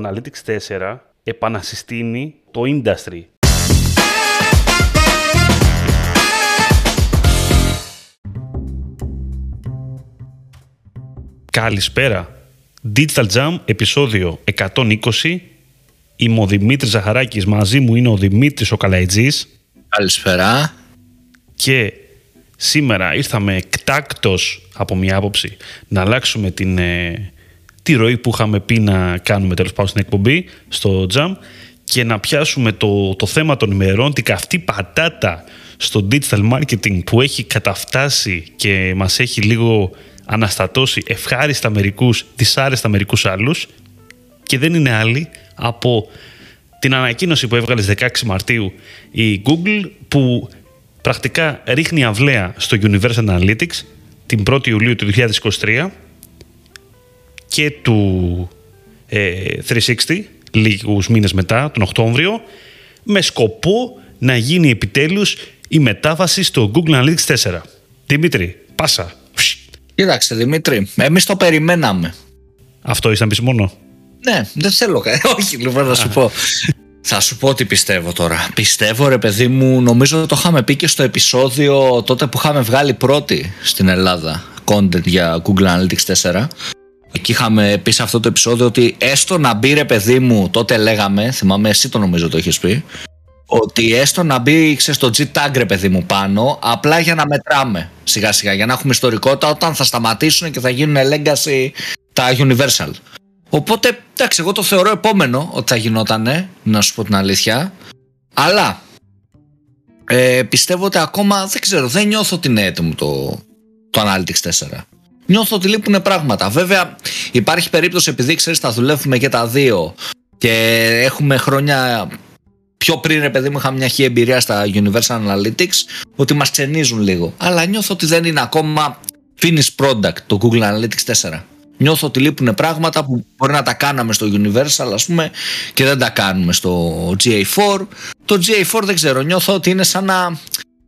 το Analytics 4 επανασυστήνει το industry. Καλησπέρα. Digital Jam, επεισόδιο 120. Είμαι ο Δημήτρης Ζαχαράκης, μαζί μου είναι ο Δημήτρης ο Καλαϊτζής. Καλησπέρα. Και σήμερα ήρθαμε εκτάκτος από μια άποψη να αλλάξουμε τη ροή που είχαμε πει να κάνουμε τέλος πάντων στην εκπομπή, στο Jam, και να πιάσουμε το θέμα των ημερών, την καυτή πατάτα στο digital marketing που έχει καταφτάσει και μας έχει λίγο αναστατώσει ευχάριστα μερικούς, δυσάρεστα μερικούς άλλους, και δεν είναι άλλη από την ανακοίνωση που έβγαλε στις 16 Μαρτίου η Google, που πρακτικά ρίχνει αυλαία στο Universal Analytics την 1η Ιουλίου του 2023 και του 360 λίγους μήνες μετά, τον Οκτώβριο, με σκοπό να γίνει επιτέλους η μετάβαση στο Google Analytics 4. Δημήτρη, πάσα. Κοίταξε Δημήτρη, εμείς το περιμέναμε. Αυτό ήσαν πεις μόνο. Ναι, δεν θέλω όχι, λοιπόν, θα σου πω. Θα σου πω τι πιστεύω τώρα. Πιστεύω, ρε παιδί μου, νομίζω ότι το είχαμε πει και στο επεισόδιο τότε που είχαμε βγάλει πρώτη στην Ελλάδα content για Google Analytics 4. Εκεί είχαμε πει σε αυτό το επεισόδιο ότι έστω να μπει, ρε παιδί μου, τότε λέγαμε, θυμάμαι, εσύ το νομίζω το έχεις πει, ότι έστω να μπει, ξέρεις, το G-Tag, ρε παιδί μου, πάνω, απλά για να μετράμε σιγά σιγά, για να έχουμε ιστορικότητα όταν θα σταματήσουν και θα γίνουν legacy τα Universal. Οπότε, εντάξει, εγώ το θεωρώ επόμενο ότι θα γινότανε, να σου πω την αλήθεια. Αλλά πιστεύω ότι ακόμα, δεν ξέρω, δεν νιώθω ότι είναι έτοιμο το Analytics 4. Νιώθω ότι λείπουν πράγματα. Βέβαια, υπάρχει περίπτωση, επειδή ξέρεις, τα δουλεύουμε και τα δύο και έχουμε χρόνια πιο πριν, ρε παιδί μου, είχαμε μια χή εμπειρία στα Universal Analytics, ότι μας ξενίζουν λίγο. Αλλά νιώθω ότι δεν είναι ακόμα finished product το Google Analytics 4. Νιώθω ότι λείπουν πράγματα που μπορεί να τα κάναμε στο Universal, ας πούμε, και δεν τα κάνουμε στο GA4. Το GA4 δεν ξέρω, νιώθω ότι είναι σαν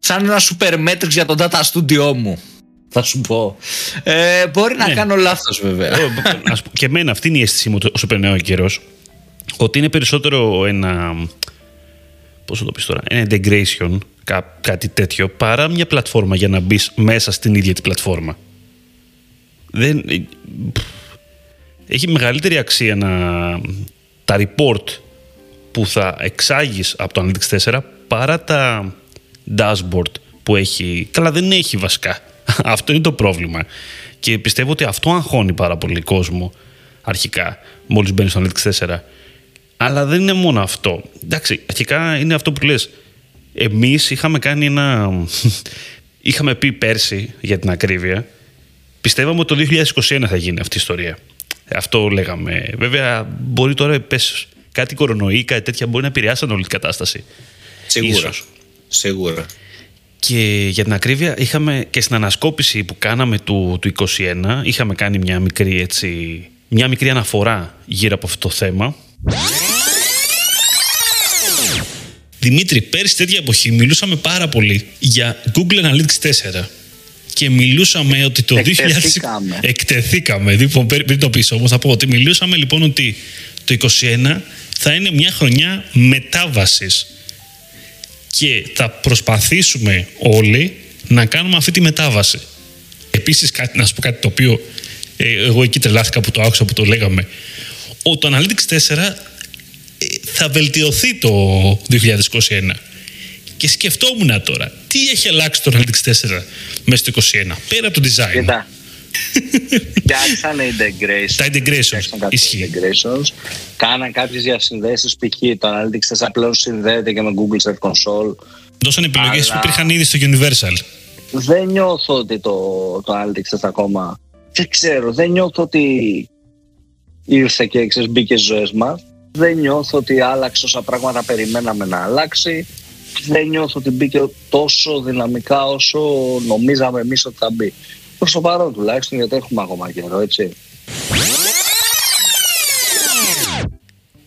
ένα super matrix για τον data studio μου, θα σου πω. Μπορεί να κάνω λάθος, βέβαια. Και εμένα αυτή είναι η αίσθησή μου όσο περνάει ο καιρός, ότι είναι περισσότερο ένα, πώς θα το πεις τώρα, ένα integration, κάτι τέτοιο, παρά μια πλατφόρμα για να μπεις μέσα στην ίδια την πλατφόρμα. Έχει μεγαλύτερη αξία τα report που θα εξάγεις από το Analytics 4 παρά τα dashboard που έχει. Καλά, δεν έχει βασικά. Αυτό είναι το πρόβλημα. Και πιστεύω ότι αυτό αγχώνει πάρα πολύ κόσμο αρχικά, μόλις μπαίνει στο Analytics 4. Αλλά δεν είναι μόνο αυτό. Εντάξει, αρχικά είναι αυτό που λες. Εμείς είχαμε κάνει είχαμε πει πέρσι, για την ακρίβεια, πιστεύαμε ότι το 2021 θα γίνει αυτή η ιστορία. Αυτό λέγαμε. Βέβαια, μπορεί τώρα πες, κάτι κορονοϊ, κάτι τέτοια, μπορεί να επηρεάσαν όλη την κατάσταση. Σίγουρα. Σίγουρα. Και για την ακρίβεια, είχαμε και στην ανασκόπηση που κάναμε του 2021, είχαμε κάνει μια μικρή αναφορά γύρω από αυτό το θέμα. Δημήτρη, πέρσι τέτοια εποχή μιλούσαμε πάρα πολύ για Google Analytics 4. Και μιλούσαμε ότι το 2020. Εκτεθήκαμε. Λοιπόν, πριν το πεις όμως, θα πω ότι μιλούσαμε λοιπόν ότι το 2021 θα είναι μια χρονιά μετάβασης. Και θα προσπαθήσουμε όλοι να κάνουμε αυτή τη μετάβαση. Επίσης, να σου πω κάτι το οποίο εγώ εκεί τρελάθηκα που το άκουσα, που το λέγαμε. Το Analytics 4 θα βελτιωθεί το 2021. Και σκεφτόμουν τώρα, τι έχει αλλάξει το Analytics 4 μέσα στο 2021, πέρα από το design. Κοίτα, φτιάξανε integrations. Τα integrations, ισχύει. Κάναν κάποιες διασυνδέσεις, π.χ. το Analytics 4 πλέον συνδέεται και με Google Search Console. Δώσαν επιλογές που υπήρχαν ήδη στο Universal. Δεν νιώθω ότι το Analytics 4 ακόμα, δεν ξέρω, δεν νιώθω ότι ήρθε και μπήκε στις ζωές μας. Δεν νιώθω ότι άλλαξε όσα πράγματα περιμέναμε να αλλάξει. Δεν νιώθω ότι μπήκε τόσο δυναμικά όσο νομίζαμε εμείς ότι θα μπει. Προς το παρόν τουλάχιστον, γιατί έχουμε ακόμα καιρό, έτσι.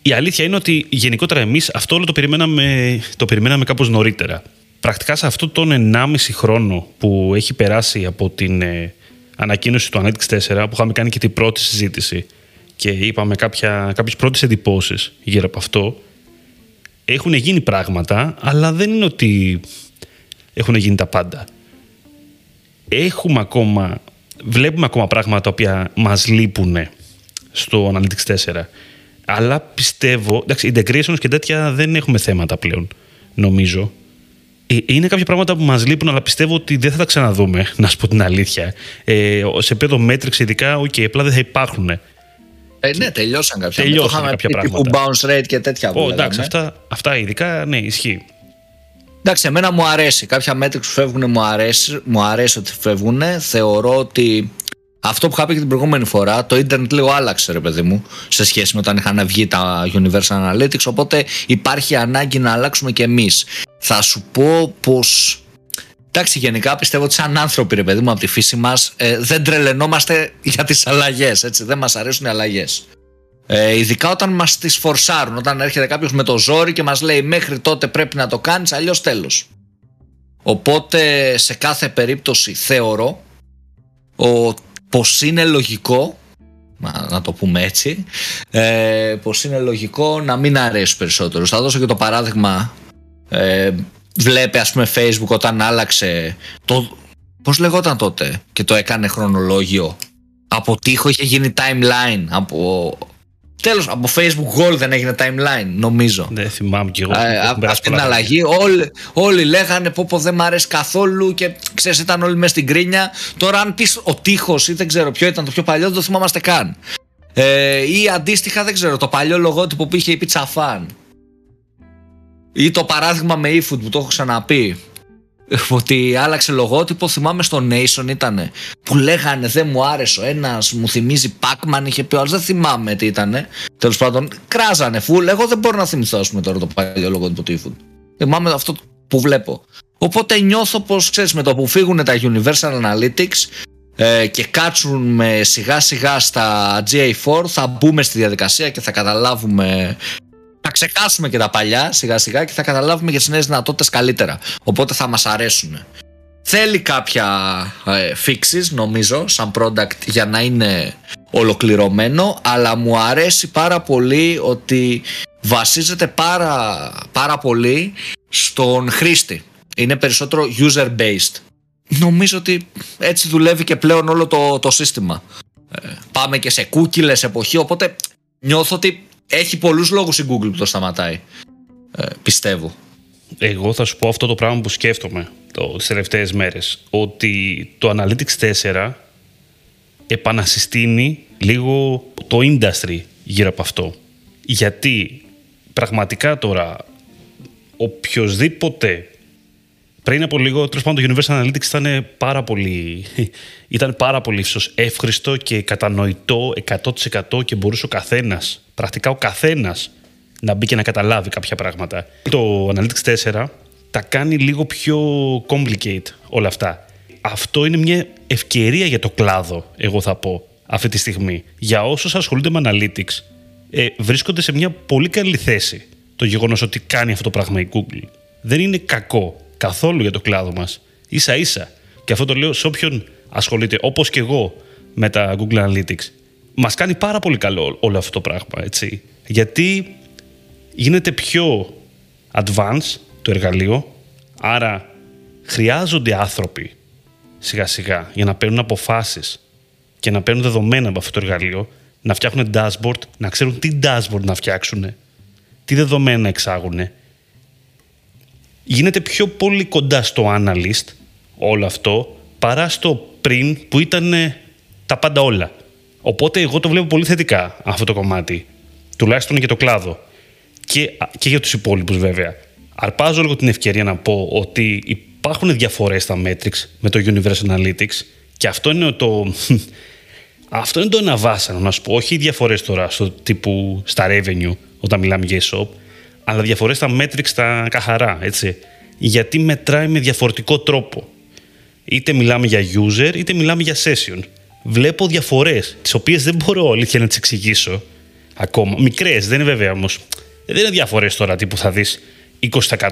Η αλήθεια είναι ότι γενικότερα εμείς αυτό όλο το περιμέναμε κάπως νωρίτερα. Πρακτικά σε αυτόν τον 1,5 χρόνο που έχει περάσει από την ανακοίνωση του Analytics 4, που είχαμε κάνει και την πρώτη συζήτηση, και είπαμε κάποιες πρώτες εντυπώσεις γύρω από αυτό. Έχουν γίνει πράγματα, αλλά δεν είναι ότι έχουν γίνει τα πάντα. Βλέπουμε ακόμα πράγματα τα οποία μας λείπουν στο Analytics 4. Αλλά πιστεύω, εντάξει, integrations και τέτοια δεν έχουμε θέματα πλέον, νομίζω. Είναι κάποια πράγματα που μας λείπουν, αλλά πιστεύω ότι δεν θα τα ξαναδούμε, να σου πω την αλήθεια. Σε πέδο μέτρηξ ειδικά, okay, απλά δεν θα υπάρχουν. Ναι, τελειώσαν κάποια. Τελειώσαν κάποια πράγματα. Τύπου bounce rate και τέτοια. Εντάξει, αυτά ειδικά, ναι, ισχύει. Εντάξει, εμένα μου αρέσει. Κάποια μέτρηξ που φεύγουν μου αρέσει ότι φεύγουν. Θεωρώ ότι αυτό που είχα πει και την προηγούμενη φορά, το ίντερνετ λίγο άλλαξε, ρε παιδί μου, σε σχέση με όταν είχαν βγει τα Universal Analytics, οπότε υπάρχει ανάγκη να αλλάξουμε κι εμείς. Θα σου πω πως, εντάξει, γενικά πιστεύω ότι σαν άνθρωποι, ρε παιδί μου, από τη φύση μας δεν τρελαινόμαστε για τις αλλαγές, έτσι, δεν μας αρέσουν οι αλλαγές. Ειδικά όταν μας τις φορσάρουν, όταν έρχεται κάποιος με το ζόρι και μας λέει μέχρι τότε πρέπει να το κάνεις, αλλιώς τέλος. Οπότε σε κάθε περίπτωση θεωρώ πως είναι λογικό, να το πούμε έτσι, πως είναι λογικό να μην αρέσει περισσότερο. Θα δώσω και το παράδειγμα. Βλέπε, ας πούμε, Facebook όταν άλλαξε το, πώς λεγόταν τότε, και το έκανε χρονολόγιο από τείχο, είχε γίνει timeline, από Facebook Gold δεν έγινε timeline, νομίζω. Δεν θυμάμαι κι εγώ. Αυτή την αλλαγή όλοι λέγανε πω δεν μ' αρέσει καθόλου και ξέρεις, ήταν όλοι μέσα στην κρίνια. Τώρα αν πεις ο τείχος ή δεν ξέρω ποιο ήταν το πιο παλιό, δεν το θυμάμαστε καν. Ή αντίστοιχα, δεν ξέρω, το παλιό λογότυπο που είχε η Pizza Fan. Ή το παράδειγμα με eFood που το έχω ξαναπεί, ότι άλλαξε λογότυπο, θυμάμαι στο Nation ήτανε, που λέγανε δεν μου άρεσε ο ένας, μου θυμίζει Pac-Man, είχε πει ο άλλος, δεν θυμάμαι τι ήτανε, τέλος πάντων κράζανε φουλ. Εγώ δεν μπορώ να θυμηθώ, ας πούμε, τώρα το παλιό λογότυπο του eFood, θυμάμαι αυτό που βλέπω. Οπότε νιώθω πως, ξέρεις, με το που φύγουν τα Universal Analytics και κάτσουν σιγά σιγά στα GA4, θα μπούμε στη διαδικασία και θα καταλάβουμε. Θα ξεκάσουμε και τα παλιά σιγά σιγά και θα καταλάβουμε για τις νέες δυνατότητες καλύτερα. Οπότε θα μας αρέσουν. Θέλει κάποια fixes, νομίζω, σαν product, για να είναι ολοκληρωμένο. Αλλά μου αρέσει πάρα πολύ ότι βασίζεται πάρα πολύ στον χρήστη. Είναι περισσότερο user based. Νομίζω ότι έτσι δουλεύει και πλέον όλο το σύστημα. Πάμε και σε cookieless εποχή, οπότε νιώθω ότι έχει πολλούς λόγους η Google που το σταματάει, πιστεύω. Εγώ θα σου πω αυτό το πράγμα που σκέφτομαι τις τελευταίες μέρες, ότι το Analytics 4 επανασυστήνει λίγο το industry γύρω από αυτό. Γιατί πραγματικά τώρα οποιοσδήποτε, πριν από λίγο, τέλος πάντων, το Universal Analytics ήταν πάρα πολύ ίσως εύχριστο και κατανοητό 100% και μπορούσε ο καθένας να μπει και να καταλάβει κάποια πράγματα. Το Analytics 4 τα κάνει λίγο πιο complicate όλα αυτά. Αυτό είναι μια ευκαιρία για το κλάδο, εγώ θα πω, αυτή τη στιγμή. Για όσους ασχολούνται με Analytics, βρίσκονται σε μια πολύ καλή θέση το γεγονός ότι κάνει αυτό το πράγμα η Google. Δεν είναι κακό καθόλου για το κλάδο μας, ίσα ίσα. Και αυτό το λέω σε όποιον ασχολείται, όπως και εγώ, με τα Google Analytics. Μας κάνει πάρα πολύ καλό όλο αυτό το πράγμα, έτσι. Γιατί γίνεται πιο advanced το εργαλείο, άρα χρειάζονται άνθρωποι σιγά σιγά για να παίρνουν αποφάσεις και να παίρνουν δεδομένα από αυτό το εργαλείο, να φτιάχνουν dashboard, να ξέρουν τι dashboard να φτιάξουν, τι δεδομένα εξάγουν. Γίνεται πιο πολύ κοντά στο analyst όλο αυτό, παρά στο πριν που ήταν τα πάντα όλα. Οπότε εγώ το βλέπω πολύ θετικά αυτό το κομμάτι, τουλάχιστον για το κλάδο και για τους υπόλοιπους βέβαια. Αρπάζω λίγο την ευκαιρία να πω ότι υπάρχουν διαφορές στα metrics με το Universal Analytics και αυτό είναι το ένα βάσανο, να σου πω, όχι οι διαφορές τώρα στο τύπου στα revenue όταν μιλάμε για e-shop, αλλά διαφορές στα metrics τα καθαρά, έτσι. Γιατί μετράει με διαφορετικό τρόπο. Είτε μιλάμε για user, είτε μιλάμε για session. Βλέπω διαφορές, τις οποίες δεν μπορώ, αλήθεια, να τις εξηγήσω ακόμα. Μικρές, δεν είναι βέβαια όμως. Δεν είναι διαφορές τώρα τύπου θα δεις 20%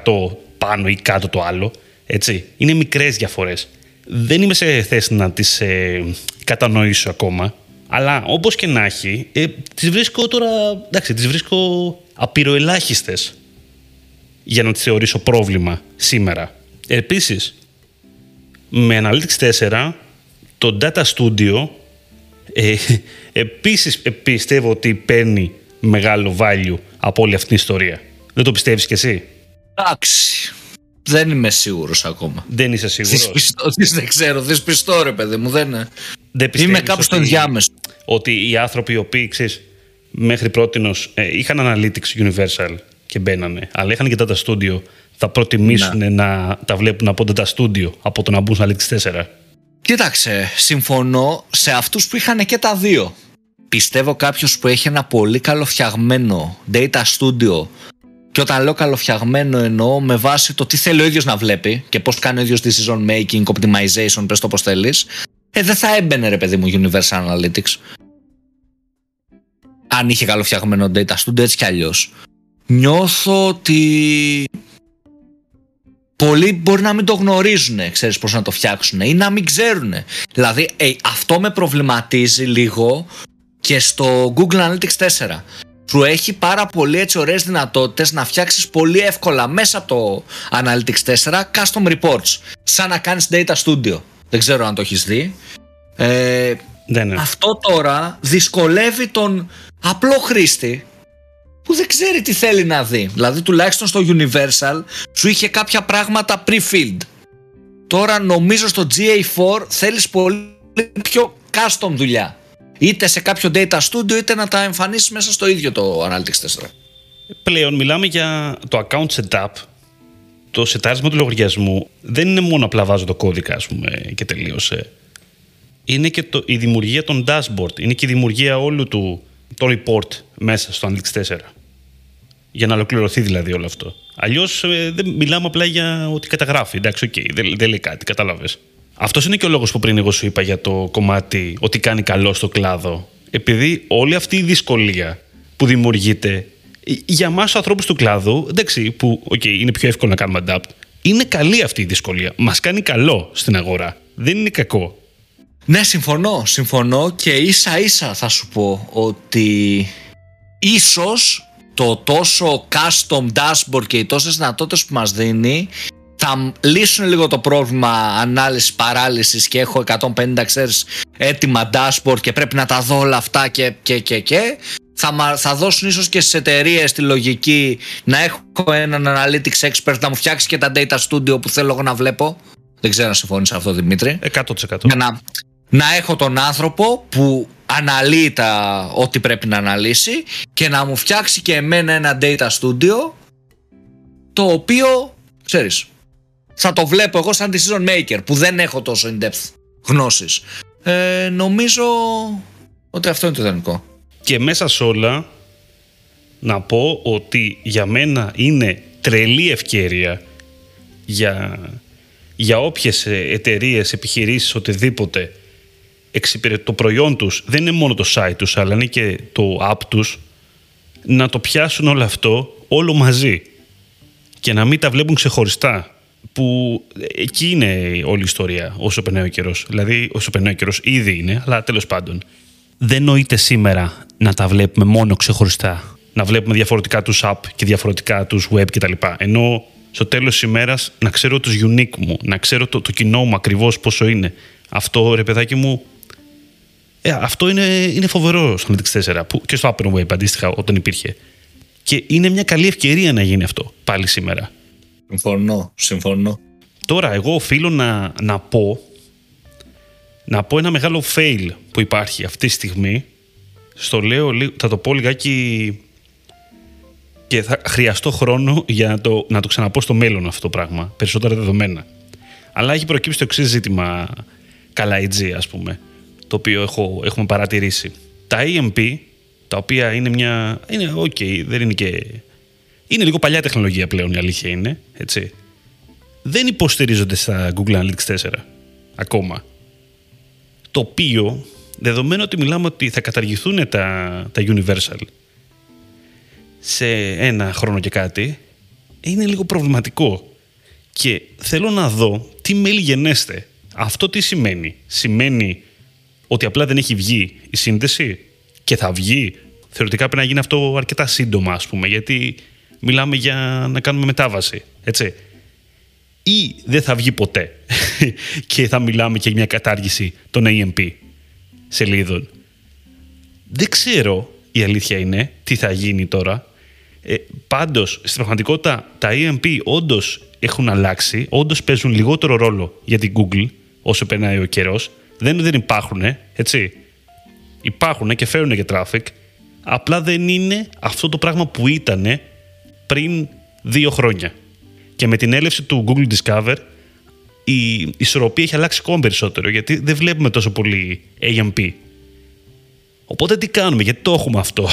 πάνω ή κάτω το άλλο, έτσι. Είναι μικρές διαφορές. Δεν είμαι σε θέση να τις κατανοήσω ακόμα Αλλά όπως και να έχει, τις βρίσκω τώρα, εντάξει, τις βρίσκω απειροελάχιστες για να τις θεωρήσω πρόβλημα σήμερα. Επίσης, με Analytics 4, το Data Studio επίσης πιστεύω ότι παίρνει μεγάλο value από όλη αυτή την ιστορία. Δεν το πιστεύεις κι εσύ? Εντάξει, δεν είμαι σίγουρος ακόμα. Δεν είσαι σίγουρος? Δεν ξέρω, δυσπιστώ ρε παιδί μου, δεν είμαι κάπου στο διάμεσο. Ότι οι άνθρωποι οι οποίοι, ξέρεις, μέχρι πρότινος είχαν Analytics Universal και μπαίνανε, αλλά είχαν και Data Studio, θα προτιμήσουν να τα βλέπουν από Data Studio από το να μπουν Analytics 4. Κοίταξε, συμφωνώ σε αυτούς που είχαν και τα δύο. Πιστεύω κάποιος που έχει ένα πολύ καλοφτιαγμένο Data Studio, και όταν λέω καλοφτιαγμένο εννοώ με βάση το τι θέλει ο ίδιος να βλέπει και πώς κάνει ο ίδιος decision making, optimization, πες το πώς θέλεις, δεν θα έμπαινε ρε παιδί μου Universal Analytics. Αν είχε καλοφτιαγμένο Data Studio, έτσι κι αλλιώς. Νιώθω ότι πολλοί μπορεί να μην το γνωρίζουν, ξέρεις, πώς να το φτιάξουν ή να μην ξέρουν. Δηλαδή αυτό με προβληματίζει λίγο και στο Google Analytics 4 που έχει πάρα πολύ έτσι ωραίες δυνατότητες να φτιάξεις πολύ εύκολα μέσα από το Analytics 4 custom reports, σαν να κάνεις Data Studio. Δεν ξέρω αν το έχεις δει. Αυτό τώρα δυσκολεύει τον απλό χρήστη που δεν ξέρει τι θέλει να δει. Δηλαδή τουλάχιστον στο Universal σου είχε κάποια πράγματα pre-filled. Τώρα νομίζω στο GA4 θέλεις πολύ πιο custom δουλειά, είτε σε κάποιο Data Studio είτε να τα εμφανίσεις μέσα στο ίδιο το Analytics 4. Πλέον μιλάμε για το account setup. Το σετάρισμα του λογαριασμού δεν είναι μόνο απλά βάζω το κώδικα, ας πούμε, και τελείωσε. Είναι και η δημιουργία των dashboard, είναι και η δημιουργία όλου του το report μέσα στο Analytics 4. Για να ολοκληρωθεί δηλαδή όλο αυτό. Αλλιώς δεν μιλάμε απλά για ότι καταγράφει. Εντάξει, okay, δεν λέει κάτι, κατάλαβες. Αυτός είναι και ο λόγος που πριν εγώ σου είπα για το κομμάτι ότι κάνει καλό στο κλάδο. Επειδή όλη αυτή η δυσκολία που δημιουργείται για εμάς τους ανθρώπους του κλάδου, εντάξει, που είναι πιο εύκολο να κάνουμε adapt, είναι καλή αυτή η δυσκολία. Μας κάνει καλό στην αγορά. Δεν είναι κακό. Ναι, συμφωνώ και ίσα ίσα θα σου πω ότι ίσως το τόσο custom dashboard και οι τόσες δυνατότητες που μας δίνει θα λύσουν λίγο το πρόβλημα ανάλυσης παράλυσης και έχω 150 ξέρεις έτοιμα dashboard και πρέπει να τα δω όλα αυτά και θα δώσουν ίσως και στις εταιρείες τη λογική να έχω έναν analytics expert να μου φτιάξει και τα data studio που θέλω εγώ να βλέπω. Δεν ξέρω αν συμφωνείς αυτό, Δημήτρη. 100%. Να έχω τον άνθρωπο που αναλύει ό,τι πρέπει να αναλύσει και να μου φτιάξει και εμένα ένα data studio το οποίο, ξέρεις, θα το βλέπω εγώ σαν decision maker που δεν έχω τόσο in-depth γνώσεις. Νομίζω ότι αυτό είναι το ιδανικό. Και μέσα σε όλα να πω ότι για μένα είναι τρελή ευκαιρία για όποιες εταιρείες, επιχειρήσεις, οτιδήποτε το προϊόν τους δεν είναι μόνο το site τους, αλλά είναι και το app τους, να το πιάσουν όλο αυτό, όλο μαζί και να μην τα βλέπουν ξεχωριστά, που εκεί είναι όλη η ιστορία όσο περνάει ο καιρός. Δηλαδή όσο περνάει ο καιρός ήδη είναι, αλλά τέλος πάντων δεν νοείται σήμερα να τα βλέπουμε μόνο ξεχωριστά, να βλέπουμε διαφορετικά τους app και διαφορετικά τους web κτλ. Ενώ στο τέλος της ημέρας να ξέρω τους unique μου, να ξέρω το κοινό μου ακριβώς πόσο είναι. Αυτό ρε παιδάκι μου, αυτό είναι φοβερό στο Analytics 4 που, και στο Apple Web αντίστοιχα όταν υπήρχε. Και είναι μια καλή ευκαιρία να γίνει αυτό πάλι σήμερα. Συμφωνώ. Τώρα εγώ οφείλω να πω ένα μεγάλο fail που υπάρχει αυτή τη στιγμή. Θα το πω λιγάκι και θα χρειαστώ χρόνο για να το ξαναπώ στο μέλλον αυτό το πράγμα, περισσότερα δεδομένα. Αλλά έχει προκύψει το εξής ζήτημα, Καλαϊτζή, ας πούμε, το οποίο έχουμε παρατηρήσει. Τα EMP, τα οποία είναι μια... δεν είναι και... Είναι λίγο παλιά τεχνολογία πλέον, η αλήθεια είναι, έτσι. Δεν υποστηρίζονται στα Google Analytics 4 ακόμα. Το οποίο, δεδομένου ότι μιλάμε ότι θα καταργηθούν τα Universal σε ένα χρόνο και κάτι, είναι λίγο προβληματικό. Και θέλω να δω τι μέλη γενέστε. Αυτό τι σημαίνει? Σημαίνει ότι απλά δεν έχει βγει η σύνδεση και θα βγει. Θεωρητικά πρέπει να γίνει αυτό αρκετά σύντομα, ας πούμε, γιατί μιλάμε για να κάνουμε μετάβαση, έτσι. Ή δεν θα βγει ποτέ και θα μιλάμε και για μια κατάργηση των AMP σελίδων. Δεν ξέρω, η αλήθεια είναι, τι θα γίνει τώρα. Πάντως, στην πραγματικότητα, τα AMP όντως έχουν αλλάξει, όντως παίζουν λιγότερο ρόλο για την Google όσο περνάει ο καιρός. Δεν υπάρχουν, έτσι. Υπάρχουν και φέρουν και traffic. Απλά δεν είναι αυτό το πράγμα που ήταν πριν 2 χρόνια. Και με την έλευση του Google Discover η ισορροπία έχει αλλάξει ακόμα περισσότερο, γιατί δεν βλέπουμε τόσο πολύ AMP. Οπότε τι κάνουμε, γιατί το έχουμε αυτό.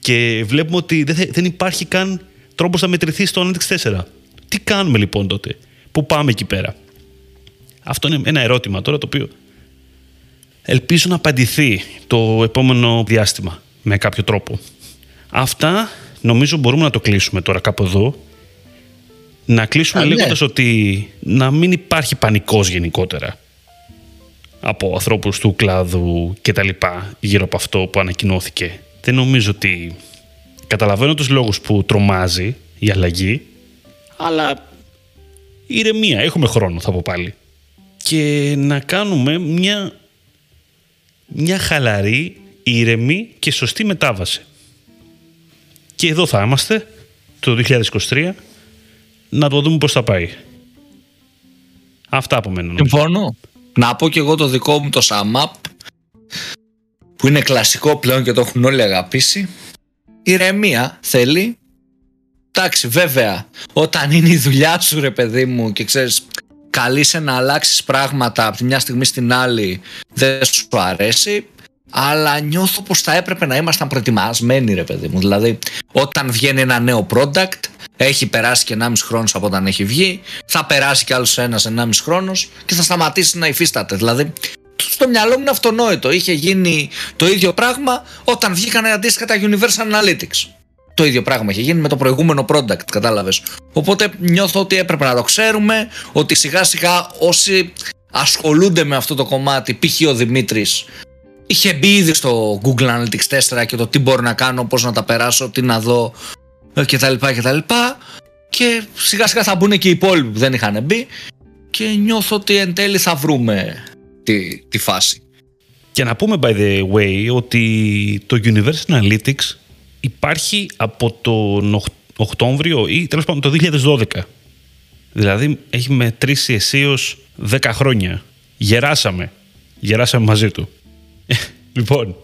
Και βλέπουμε ότι δεν υπάρχει καν τρόπος να μετρηθεί στο Analytics 4. Τι κάνουμε λοιπόν τότε, πού πάμε εκεί πέρα? Αυτό είναι ένα ερώτημα τώρα, το οποίο ελπίζω να απαντηθεί το επόμενο διάστημα με κάποιο τρόπο. Αυτά νομίζω μπορούμε να το κλείσουμε τώρα κάπου εδώ. Να κλείσουμε λέγοντας ότι να μην υπάρχει πανικός γενικότερα από ανθρώπους του κλάδου και τα λοιπά γύρω από αυτό που ανακοινώθηκε. Δεν νομίζω ότι... Καταλαβαίνω τους λόγους που τρομάζει η αλλαγή, αλλά ηρεμία, έχουμε χρόνο, θα πω πάλι. Και να κάνουμε μια χαλαρή, ηρεμή και σωστή μετάβαση. Και εδώ θα είμαστε το 2023, να το δούμε πώς θα πάει. Αυτά από μένα. Συμφωνώ. Να πω και εγώ το δικό μου το sum-up, που είναι κλασικό πλέον και το έχουν όλοι αγαπήσει. Ηρεμία θέλει. Εντάξει, βέβαια, όταν είναι η δουλειά σου, ρε παιδί μου, και ξέρεις, καλείσαι να αλλάξεις πράγματα από τη μια στιγμή στην άλλη, δεν σου αρέσει. Αλλά νιώθω πως θα έπρεπε να ήμασταν προετοιμασμένοι, ρε παιδί μου. Δηλαδή, όταν βγαίνει ένα νέο product, έχει περάσει και 1,5 χρόνος από όταν έχει βγει, θα περάσει κι άλλος ένας 1,5 χρόνος και θα σταματήσει να υφίσταται. Δηλαδή, στο μυαλό μου είναι αυτονόητο. Είχε γίνει το ίδιο πράγμα όταν βγήκαν αντίστοιχα τα Universal Analytics. Το ίδιο πράγμα είχε γίνει με το προηγούμενο product, κατάλαβες. Οπότε νιώθω ότι έπρεπε να το ξέρουμε, ότι σιγά σιγά όσοι ασχολούνται με αυτό το κομμάτι, π.χ. ο Δημήτρης, είχε μπει ήδη στο Google Analytics 4 και το τι μπορώ να κάνω, πώς να τα περάσω, τι να δω κτλ. Και σιγά σιγά θα μπουν και οι υπόλοιποι που δεν είχαν μπει, και νιώθω ότι εν τέλει θα βρούμε τη φάση. Και να πούμε by the way ότι το Universal Analytics υπάρχει από τον Οκτώβριο ή τέλος πάντων το 2012. Δηλαδή έχει μετρήσει αισίως 10 χρόνια. Γεράσαμε μαζί του. Λοιπόν,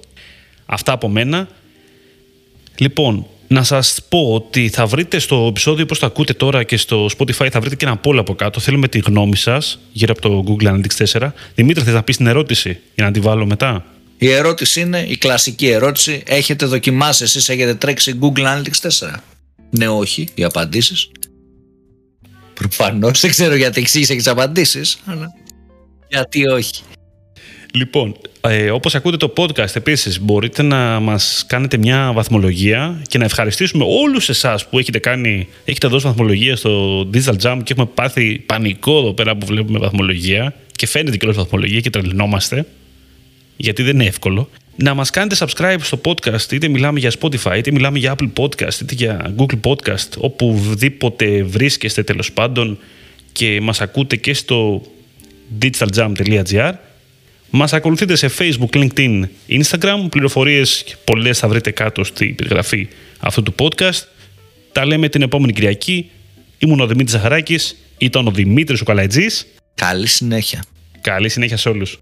αυτά από μένα. Λοιπόν, να σας πω ότι θα βρείτε στο επεισόδιο, όπως το ακούτε τώρα, και στο Spotify θα βρείτε και ένα poll από κάτω. Θέλουμε τη γνώμη σας γύρω από το Google Analytics 4. Δημήτρη, θες να πεις την ερώτηση για να τη βάλω μετά? Η ερώτηση είναι η κλασική ερώτηση. Έχετε δοκιμάσει εσείς, έχετε τρέξει Google Analytics 4? Ναι, όχι, οι απαντήσεις. Προφανώς, δεν ξέρω γιατί εξήγησα τις απαντήσεις, αλλά γιατί όχι. Λοιπόν, όπως ακούτε το podcast, επίσης μπορείτε να μας κάνετε μια βαθμολογία και να ευχαριστήσουμε όλους εσάς που έχετε δώσει βαθμολογία στο Digital Jam, και έχουμε πάθει πανικό εδώ πέρα που βλέπουμε βαθμολογία και φαίνεται κιόλας βαθμολογία και τρελνόμαστε, γιατί δεν είναι εύκολο. Να μας κάνετε subscribe στο podcast, είτε μιλάμε για Spotify, είτε μιλάμε για Apple Podcast, είτε για Google Podcast, οπουδήποτε βρίσκεστε τέλος πάντων, και μας ακούτε και στο digitaljam.gr. Μας ακολουθείτε σε Facebook, LinkedIn, Instagram. Πληροφορίες πολλές θα βρείτε κάτω στην περιγραφή αυτού του podcast. Τα λέμε την επόμενη Κυριακή. Ήμουν ο Δημήτρης Ζαχαράκης, ήταν ο Δημήτρης ο Καλαϊτζής. Καλή συνέχεια. Καλή συνέχεια σε όλους.